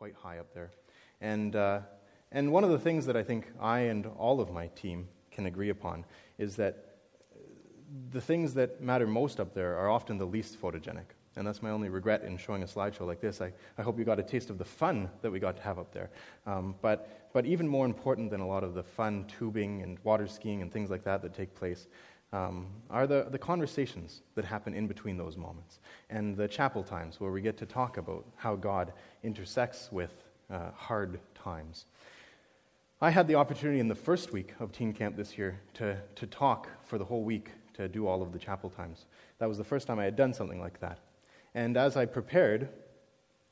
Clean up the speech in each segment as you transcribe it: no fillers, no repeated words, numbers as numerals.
quite high up there. And one of the things that I think I and all of my team can agree upon is that the things that matter most up there are often the least photogenic. And that's my only regret in showing a slideshow like this. I hope you got a taste of the fun that we got to have up there. But even more important than a lot of the fun tubing and water skiing and things like that that take place are the conversations that happen in between those moments, and the chapel times where we get to talk about how God intersects with hard times. I had the opportunity in the first week of teen camp this year to talk for the whole week, to do all of the chapel times. That was the first time I had done something like that. And as I prepared,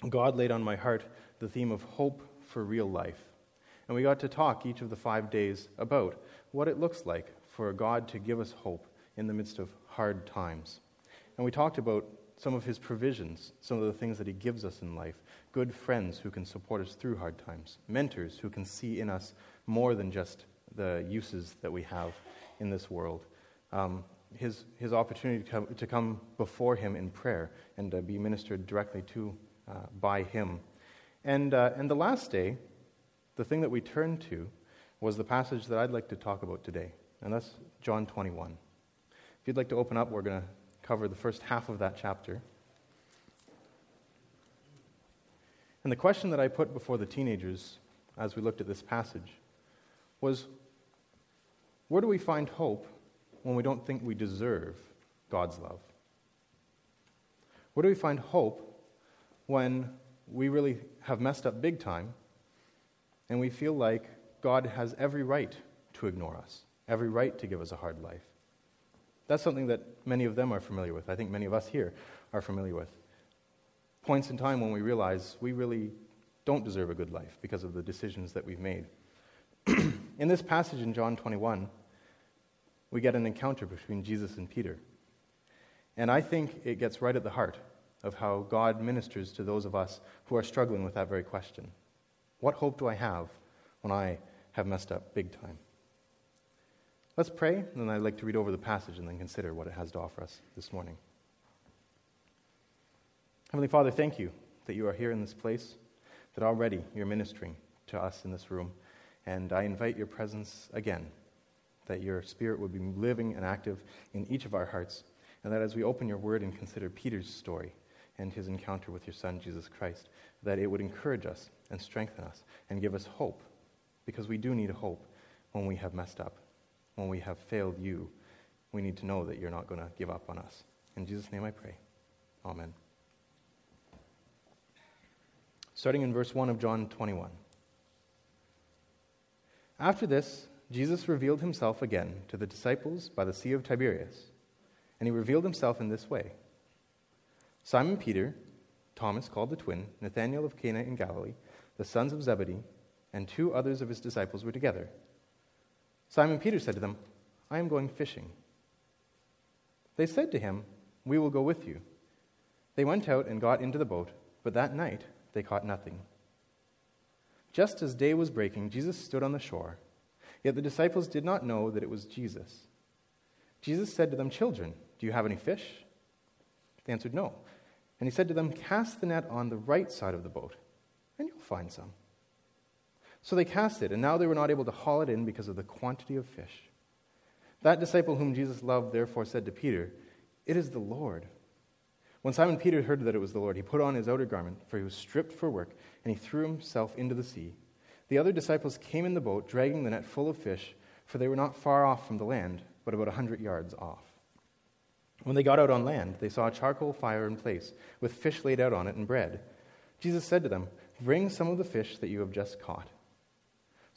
God laid on my heart the theme of hope for real life. And we got to talk each of the 5 days about what it looks like for God to give us hope in the midst of hard times. And we talked about some of his provisions, some of the things that he gives us in life, good friends who can support us through hard times, mentors who can see in us more than just the uses that we have in this world, his opportunity to come before him in prayer and be ministered directly to by him. And the last day, the thing that we turned to was the passage that I'd like to talk about today, and that's John 21. If you'd like to open up, we're going to cover the first half of that chapter. And the question that I put before the teenagers as we looked at this passage was, where do we find hope when we don't think we deserve God's love? Where do we find hope when we really have messed up big time and we feel like God has every right to ignore us, every right to give us a hard life? That's something that many of them are familiar with. I think many of us here are familiar with. Points in time when we realize we really don't deserve a good life because of the decisions that we've made. In this passage in John 21, we get an encounter between Jesus and Peter. And I think it gets right at the heart of how God ministers to those of us who are struggling with that very question. What hope do I have when I have messed up big time? Let's pray, and then I'd like to read over the passage and then consider what it has to offer us this morning. Heavenly Father, thank you that you are here in this place, that already you're ministering to us in this room, and I invite your presence again, that your Spirit would be living and active in each of our hearts, and that as we open your word and consider Peter's story and his encounter with your Son, Jesus Christ, that it would encourage us and strengthen us and give us hope, because we do need hope when we have messed up, when we have failed you. We need to know that you're not going to give up on us. In Jesus' name I pray. Amen. Starting in verse 1 of John 21. After this, Jesus revealed himself again to the disciples by the Sea of Tiberias, and he revealed himself in this way. Simon Peter, Thomas called the twin, Nathanael of Cana in Galilee, the sons of Zebedee, and two others of his disciples were together. Simon Peter said to them, I am going fishing. They said to him, We will go with you. They went out and got into the boat, but that night they caught nothing. Just as day was breaking, Jesus stood on the shore. Yet the disciples did not know that it was Jesus. Jesus said to them, Children, do you have any fish? They answered, No. And he said to them, Cast the net on the right side of the boat, and you'll find some. So they cast it, and now they were not able to haul it in because of the quantity of fish. That disciple whom Jesus loved therefore said to Peter, It is the Lord. When Simon Peter heard that it was the Lord, he put on his outer garment, for he was stripped for work, and he threw himself into the sea. The other disciples came in the boat, dragging the net full of fish, for they were not far off from the land, but about 100 yards off. When they got out on land, they saw a charcoal fire in place, with fish laid out on it and bread. Jesus said to them, Bring some of the fish that you have just caught.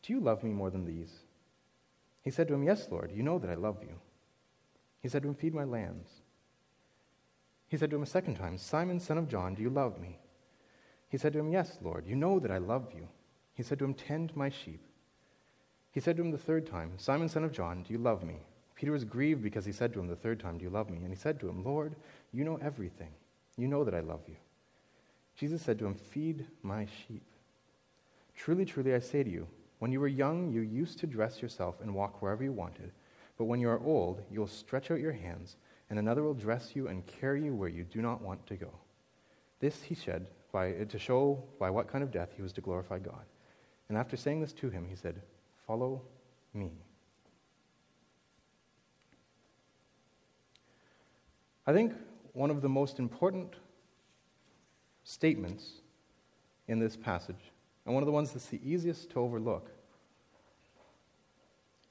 do you love me more than these? He said to him, Yes, Lord, you know that I love you. He said to him, Feed my lambs. He said to him a second time, Simon, son of John, do you love me? He said to him, Yes, Lord, you know that I love you. He said to him, "Tend my sheep." He said to him the third time, "Simon, son of John, do you love me?" Peter was grieved because he said to him the third time, "Do you love me?" And he said to him, "Lord, you know everything. You know that I love you." Jesus said to him, "Feed my sheep. Truly, truly, I say to you, when you were young, you used to dress yourself and walk wherever you wanted. But when you are old, you will stretch out your hands, and another will dress you and carry you where you do not want to go." This he said to show by what kind of death he was to glorify God. And after saying this to him, he said, "Follow me." I think one of the most important statements in this passage, and one of the ones that's the easiest to overlook,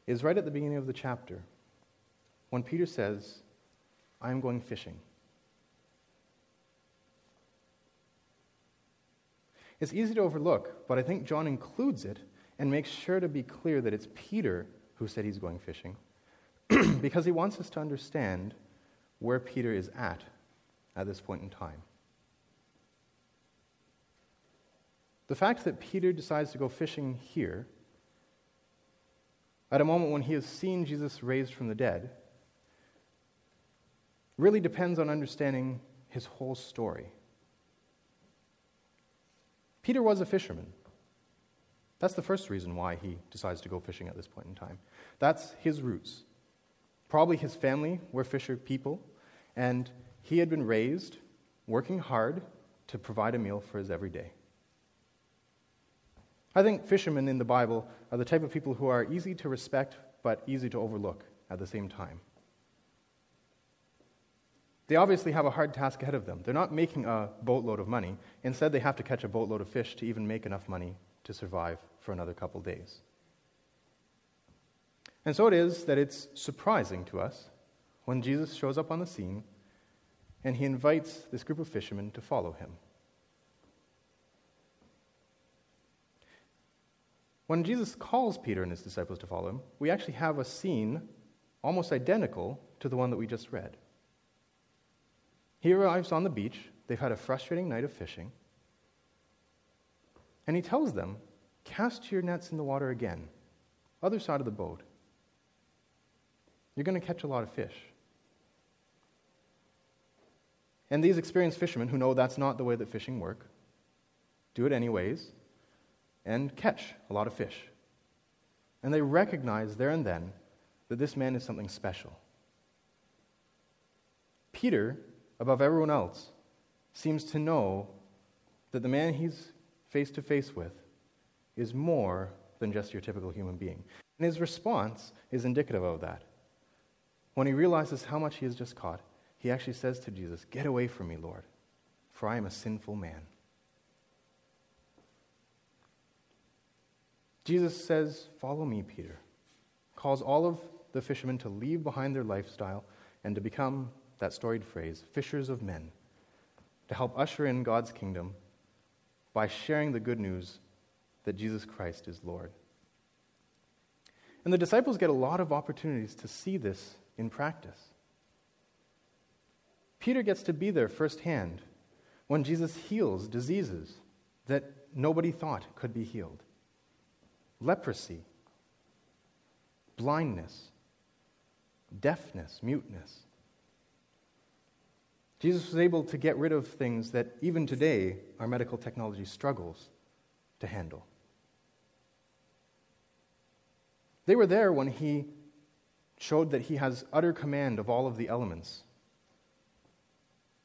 is right at the beginning of the chapter when Peter says, "I am going fishing." It's easy to overlook, but I think John includes it and makes sure to be clear that it's Peter who said he's going fishing because he wants us to understand where Peter is at this point in time. The fact that Peter decides to go fishing here, at a moment when he has seen Jesus raised from the dead, really depends on understanding his whole story. Peter was a fisherman. That's the first reason why he decides to go fishing at this point in time. That's his roots. Probably his family were fisher people, and he had been raised working hard to provide a meal for his everyday. I think fishermen in the Bible are the type of people who are easy to respect but easy to overlook at the same time. They obviously have a hard task ahead of them. They're not making a boatload of money. Instead, they have to catch a boatload of fish to even make enough money to survive for another couple days. And so it is that it's surprising to us when Jesus shows up on the scene and he invites this group of fishermen to follow him. When Jesus calls Peter and his disciples to follow him, we actually have a scene almost identical to the one that we just read. He arrives on the beach. They've had a frustrating night of fishing. And he tells them, "Cast your nets in the water again, other side of the boat. You're going to catch a lot of fish." And these experienced fishermen who know that's not the way that fishing work, do it anyways and catch a lot of fish. And they recognize there and then that this man is something special. Peter, above everyone else, seems to know that the man he's face-to-face with is more than just your typical human being. And his response is indicative of that. When he realizes how much he has just caught, he actually says to Jesus, "Get away from me, Lord, for I am a sinful man." Jesus says, "Follow me, Peter," calls all of the fishermen to leave behind their lifestyle and to become, that storied phrase, fishers of men, to help usher in God's kingdom by sharing the good news that Jesus Christ is Lord. And the disciples get a lot of opportunities to see this in practice. Peter gets to be there firsthand when Jesus heals diseases that nobody thought could be healed. Leprosy, blindness, deafness, muteness. Jesus was able to get rid of things that even today our medical technology struggles to handle. They were there when he showed that he has utter command of all of the elements.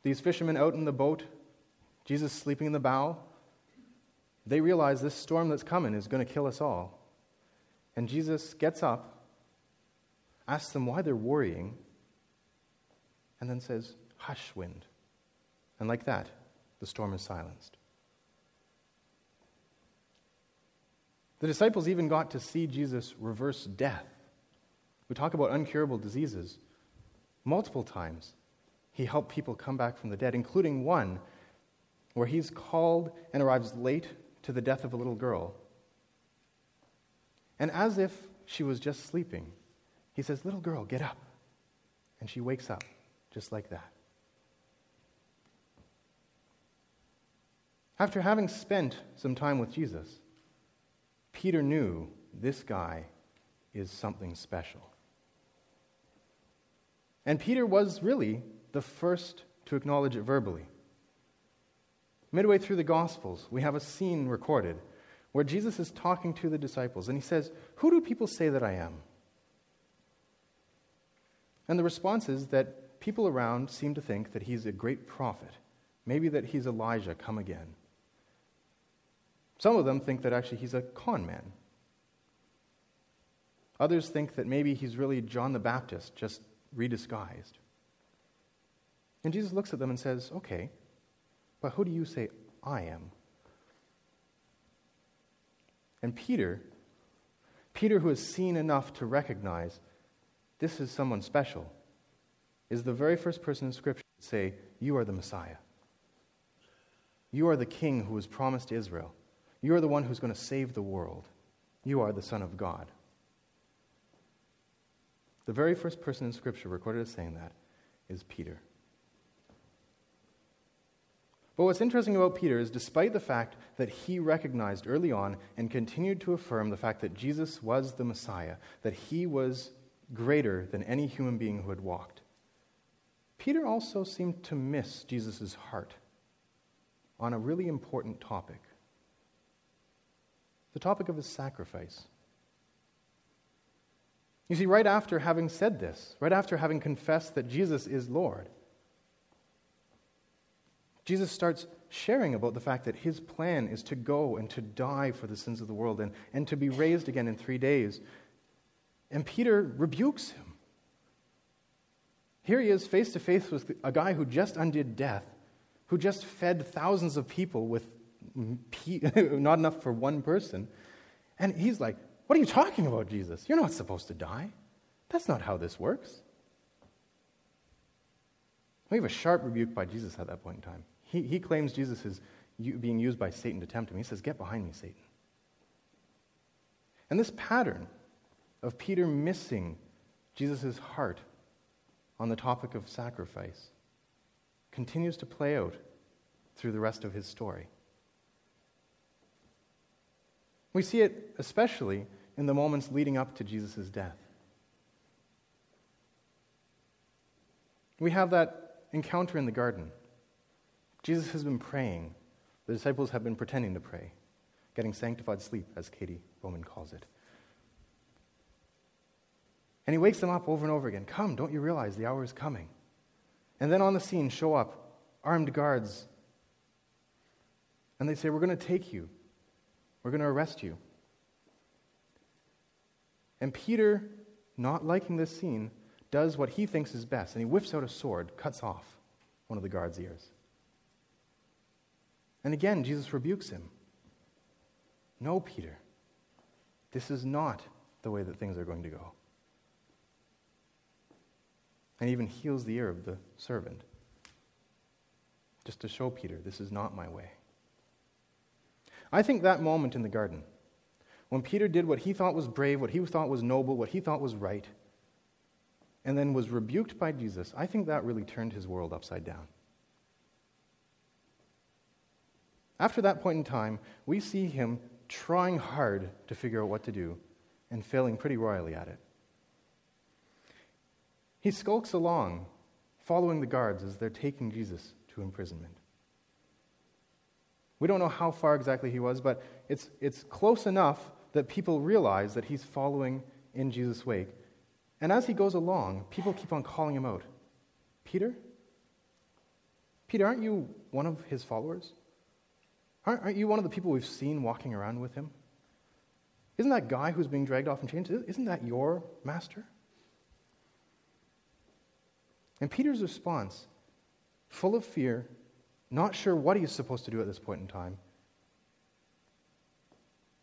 These fishermen out in the boat, Jesus sleeping in the bow, they realize this storm that's coming is going to kill us all. And Jesus gets up, asks them why they're worrying, and then says, "Hush, wind." And like that, the storm is silenced. The disciples even got to see Jesus reverse death. We talk about incurable diseases. Multiple times, he helped people come back from the dead, including one where he's called and arrives late to the death of a little girl. And as if she was just sleeping, he says, "Little girl, get up." And she wakes up, just like that. After having spent some time with Jesus, Peter knew this guy is something special. And Peter was really the first to acknowledge it verbally. Midway through the Gospels, we have a scene recorded where Jesus is talking to the disciples, and he says, "Who do people say that I am?" And the response is that people around seem to think that he's a great prophet, maybe that he's Elijah come again. Some of them think that actually he's a con man. Others think that maybe he's really John the Baptist, just redisguised. And Jesus looks at them and says, "Okay, but who do you say I am?" And Peter who has seen enough to recognize this is someone special, is the very first person in Scripture to say, "You are the Messiah. You are the King who was promised to Israel. You are the one who's going to save the world. You are the Son of God." The very first person in Scripture recorded as saying that is Peter. But what's interesting about Peter is despite the fact that he recognized early on and continued to affirm the fact that Jesus was the Messiah, that he was greater than any human being who had walked, Peter also seemed to miss Jesus' heart on a really important topic, the topic of his sacrifice. You see, right after having said this, right after having confessed that Jesus is Lord, Jesus starts sharing about the fact that his plan is to go and to die for the sins of the world and to be raised again in 3 days. And Peter rebukes him. Here he is face to face with a guy who just undid death, who just fed thousands of people with not enough for one person. And he's like, "What are you talking about, Jesus? You're not supposed to die. That's not how this works." We have a sharp rebuke by Jesus at that point in time. He claims Jesus is being used by Satan to tempt him. He says, "Get behind me, Satan." And this pattern of Peter missing Jesus' heart on the topic of sacrifice continues to play out through the rest of his story. We see it especially in the moments leading up to Jesus' death. We have that encounter in the garden. Jesus has been praying. The disciples have been pretending to pray, getting sanctified sleep, as Katie Bowman calls it. And he wakes them up over and over again. "Come, don't you realize the hour is coming?" And then on the scene show up armed guards. And they say, "We're going to take you. We're going to arrest you." And Peter, not liking this scene, does what he thinks is best. And he whips out a sword, cuts off one of the guards' ears. And again, Jesus rebukes him. "No, Peter, this is not the way that things are going to go." And even heals the ear of the servant, just to show Peter, "This is not my way." I think that moment in the garden, when Peter did what he thought was brave, what he thought was noble, what he thought was right, and then was rebuked by Jesus, I think that really turned his world upside down. After that point in time, we see him trying hard to figure out what to do and failing pretty royally at it. He skulks along, following the guards as they're taking Jesus to imprisonment. We don't know how far exactly he was, but it's close enough that people realize that he's following in Jesus' wake. And as he goes along, people keep on calling him out. "Peter? Peter, aren't you one of his followers? Aren't you one of the people we've seen walking around with him? Isn't that guy who's being dragged off in chains, isn't that your master?" And Peter's response, full of fear, not sure what he's supposed to do at this point in time,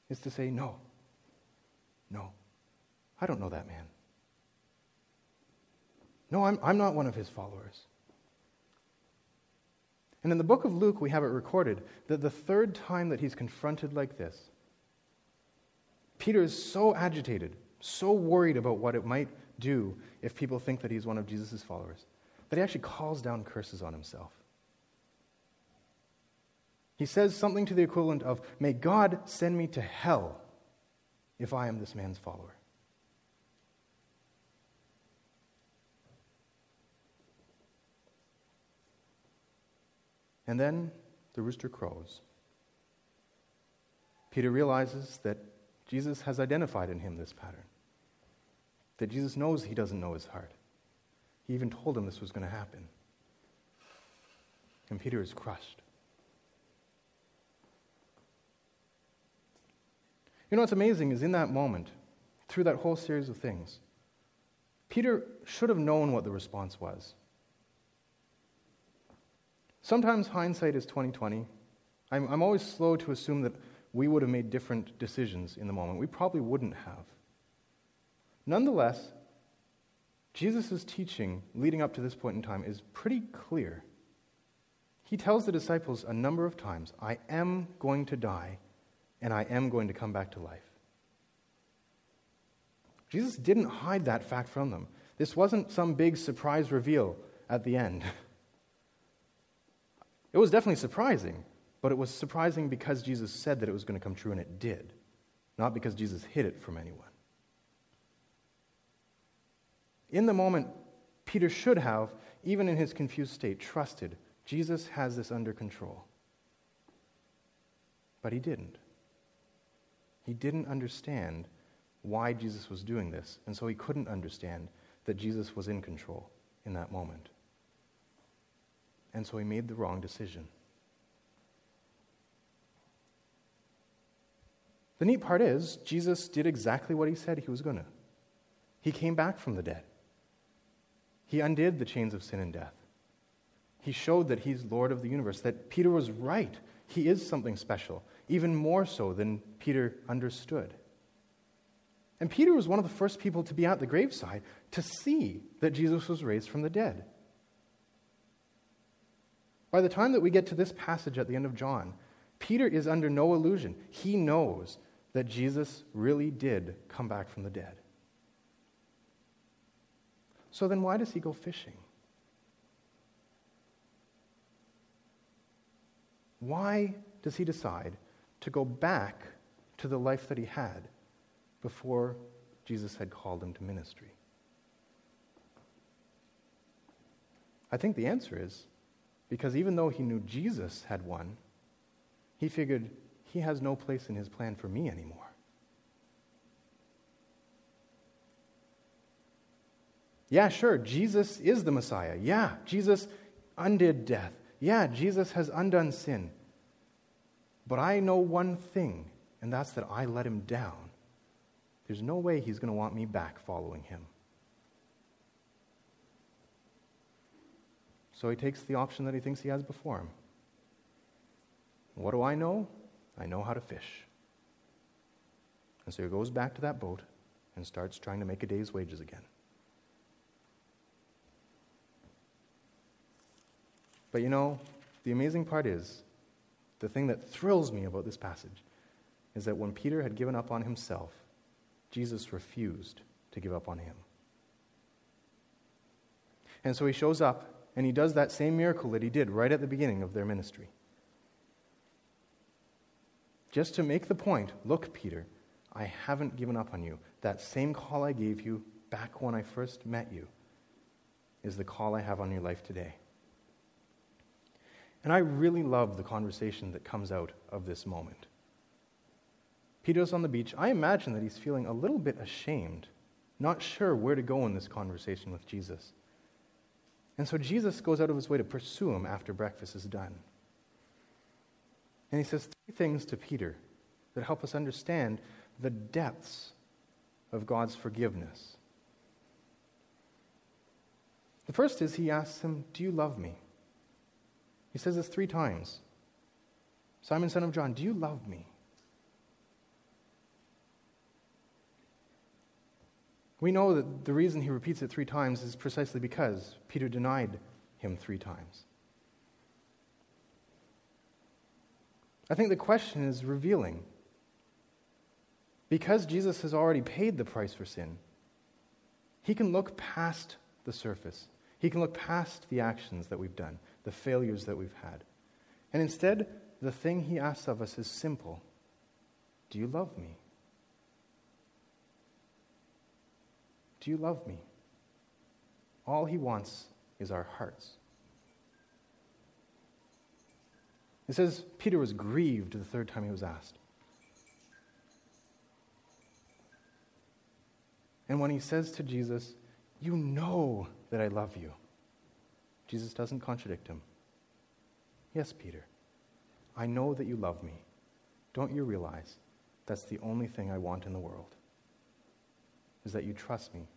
is to say, No, I don't know that man. No, I'm not one of his followers." And in the book of Luke, we have it recorded that the third time that he's confronted like this, Peter is so agitated, so worried about what it might do if people think that he's one of Jesus' followers, that he actually calls down curses on himself. He says something to the equivalent of, "May God send me to hell if I am this man's follower? And then the rooster crows. Peter realizes that Jesus has identified in him this pattern, that Jesus knows he doesn't know his heart. He even told him this was going to happen. And Peter is crushed. You know what's amazing is in that moment, through that whole series of things, Peter should have known what the response was. Sometimes hindsight is 20/20. I'm always slow to assume that we would have made different decisions in the moment. We probably wouldn't have. Nonetheless, Jesus' teaching leading up to this point in time is pretty clear. He tells the disciples a number of times, I am going to die, and I am going to come back to life. Jesus didn't hide that fact from them. This wasn't some big surprise reveal at the end. It was definitely surprising, but it was surprising because Jesus said that it was going to come true, and it did, not because Jesus hid it from anyone. In the moment, Peter should have, even in his confused state, trusted Jesus has this under control. But he didn't. He didn't understand why Jesus was doing this, and so he couldn't understand that Jesus was in control in that moment. And so he made the wrong decision. The neat part is, Jesus did exactly what he said he was going to. He came back from the dead. He undid the chains of sin and death. He showed that he's Lord of the universe, that Peter was right. He is something special, even more so than Peter understood. And Peter was one of the first people to be at the graveside to see that Jesus was raised from the dead. By the time that we get to this passage at the end of John, Peter is under no illusion. He knows that Jesus really did come back from the dead. So then why does he go fishing? Why does he decide to go back to the life that he had before Jesus had called him to ministry? I think the answer is because even though he knew Jesus had won, he figured he has no place in his plan for me anymore. Yeah, sure, Jesus is the Messiah. Yeah, Jesus undid death. Yeah, Jesus has undone sin. But I know one thing, and that's that I let him down. There's no way he's going to want me back following him. So he takes the option that he thinks he has before him. What do I know? I know how to fish. And so he goes back to that boat and starts trying to make a day's wages again. But you know, the amazing part is, the thing that thrills me about this passage is that when Peter had given up on himself, Jesus refused to give up on him. And so he shows up, and he does that same miracle that he did right at the beginning of their ministry. Just to make the point, look, Peter, I haven't given up on you. That same call I gave you back when I first met you is the call I have on your life today. And I really love the conversation that comes out of this moment. Peter's on the beach. I imagine that he's feeling a little bit ashamed, not sure where to go in this conversation with Jesus. And so Jesus goes out of his way to pursue him after breakfast is done. And he says three things to Peter that help us understand the depths of God's forgiveness. The first is he asks him, do you love me? He says this three times. Simon, son of John, do you love me? We know that the reason he repeats it three times is precisely because Peter denied him three times. I think the question is revealing. Because Jesus has already paid the price for sin, he can look past the surface. He can look past the actions that we've done, the failures that we've had. And instead, the thing he asks of us is simple. Do you love me? Do you love me? All he wants is our hearts. It says Peter was grieved the third time he was asked. And when he says to Jesus, "You know that I love you," Jesus doesn't contradict him. "Yes, Peter, I know that you love me. Don't you realize that's the only thing I want in the world? Is that you trust me,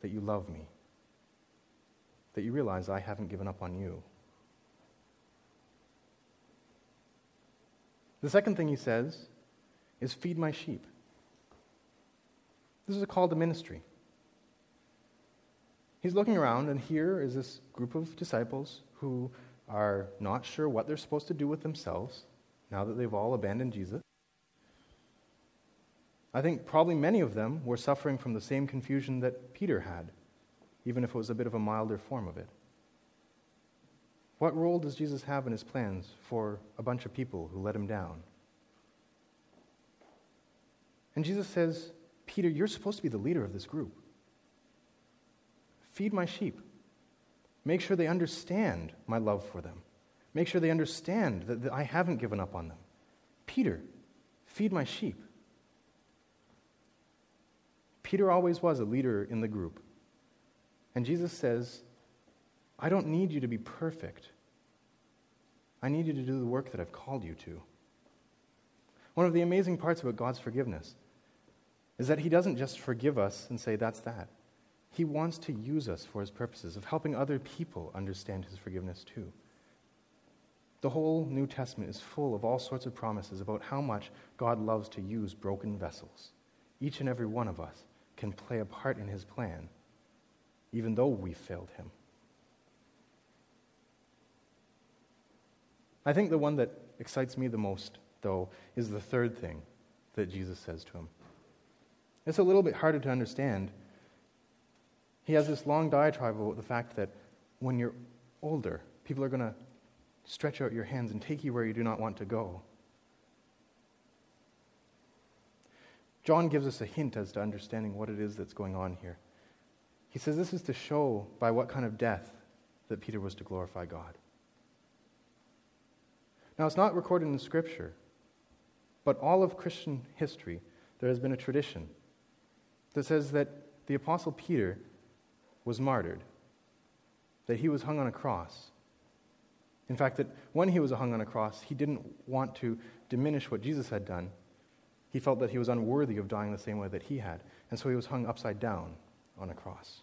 that you love me, that you realize I haven't given up on you." The second thing he says is, "Feed my sheep." This is a call to ministry. He's looking around, and here is this group of disciples who are not sure what they're supposed to do with themselves now that they've all abandoned Jesus. I think probably many of them were suffering from the same confusion that Peter had, even if it was a bit of a milder form of it. What role does Jesus have in his plans for a bunch of people who let him down? And Jesus says, "Peter, you're supposed to be the leader of this group. Feed my sheep. Make sure they understand my love for them. Make sure they understand that I haven't given up on them. Peter, feed my sheep." Peter always was a leader in the group. And Jesus says, "I don't need you to be perfect. I need you to do the work that I've called you to." One of the amazing parts about God's forgiveness is that he doesn't just forgive us and say, "That's that." He wants to use us for his purposes of helping other people understand his forgiveness too. The whole New Testament is full of all sorts of promises about how much God loves to use broken vessels. Each and every one of us can play a part in his plan, even though we failed him. I think the one that excites me the most, though, is the third thing that Jesus says to him. It's a little bit harder to understand. He has this long diatribe about the fact that when you're older, people are going to stretch out your hands and take you where you do not want to go. John gives us a hint as to understanding what it is that's going on here. He says this is to show by what kind of death that Peter was to glorify God. Now, it's not recorded in Scripture, but all of Christian history, there has been a tradition that says that the Apostle Peter was martyred, that he was hung on a cross. In fact, that when he was hung on a cross, he didn't want to diminish what Jesus had done. He felt that he was unworthy of dying the same way that he had, and so he was hung upside down on a cross.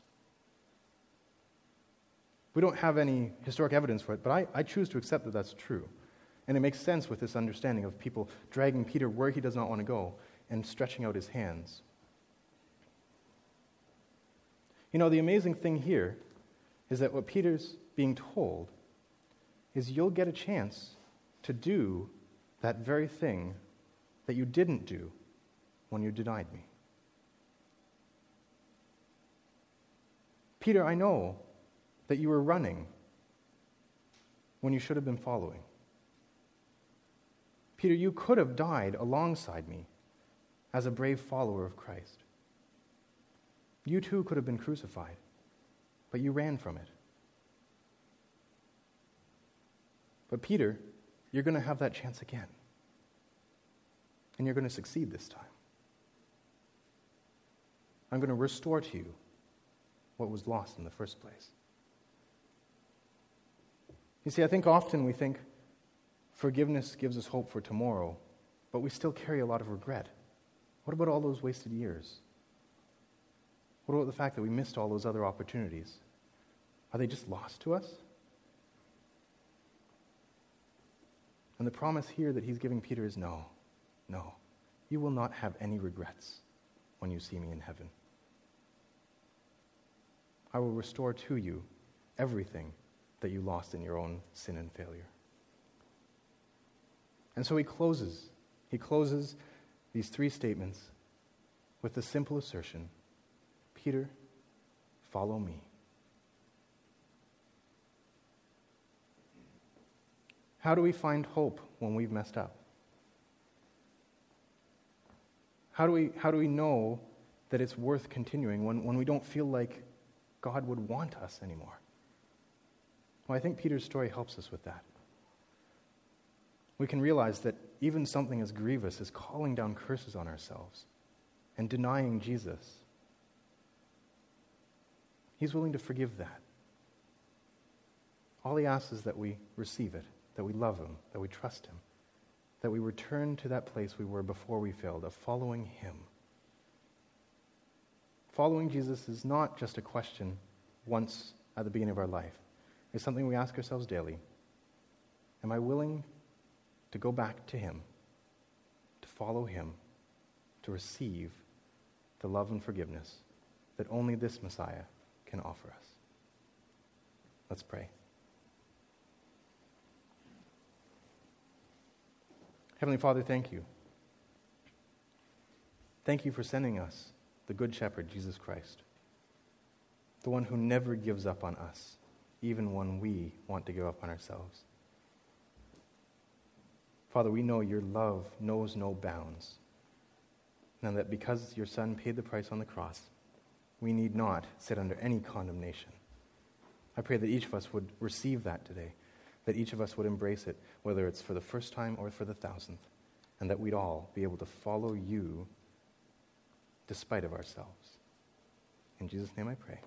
We don't have any historic evidence for it, but I choose to accept that that's true. And it makes sense with this understanding of people dragging Peter where he does not want to go and stretching out his hands. You know, the amazing thing here is that what Peter's being told is you'll get a chance to do that very thing that you didn't do when you denied me. Peter, I know that you were running when you should have been following. Peter, you could have died alongside me as a brave follower of Christ. You too could have been crucified, but you ran from it. But Peter, you're going to have that chance again. And you're going to succeed this time. I'm going to restore to you what was lost in the first place. You see, I think often we think forgiveness gives us hope for tomorrow, but we still carry a lot of regret. What about all those wasted years? What about the fact that we missed all those other opportunities? Are they just lost to us? And the promise here that he's giving Peter is no. No, you will not have any regrets when you see me in heaven. I will restore to you everything that you lost in your own sin and failure. And so he closes these three statements with the simple assertion, Peter, follow me. How do we find hope when we've messed up? How do we know that it's worth continuing when we don't feel like God would want us anymore. Well, I think Peter's story helps us with that. We can realize that even something as grievous as calling down curses on ourselves and denying Jesus, he's willing to forgive that. All he asks is that we receive it, that we love him, that we trust him, that we return to that place we were before we failed, of following him. Following Jesus is not just a question once at the beginning of our life. It's something we ask ourselves daily. Am I willing to go back to him, to follow him, to receive the love and forgiveness that only this Messiah can offer us? Let's pray. Heavenly Father, thank you. Thank you for sending us the Good Shepherd, Jesus Christ, the one who never gives up on us, even when we want to give up on ourselves. Father, we know your love knows no bounds, and that because your Son paid the price on the cross, we need not sit under any condemnation. I pray that each of us would receive that today, that each of us would embrace it, whether it's for the first time or for the 1000th, and that we'd all be able to follow you despite of ourselves. In Jesus' name I pray.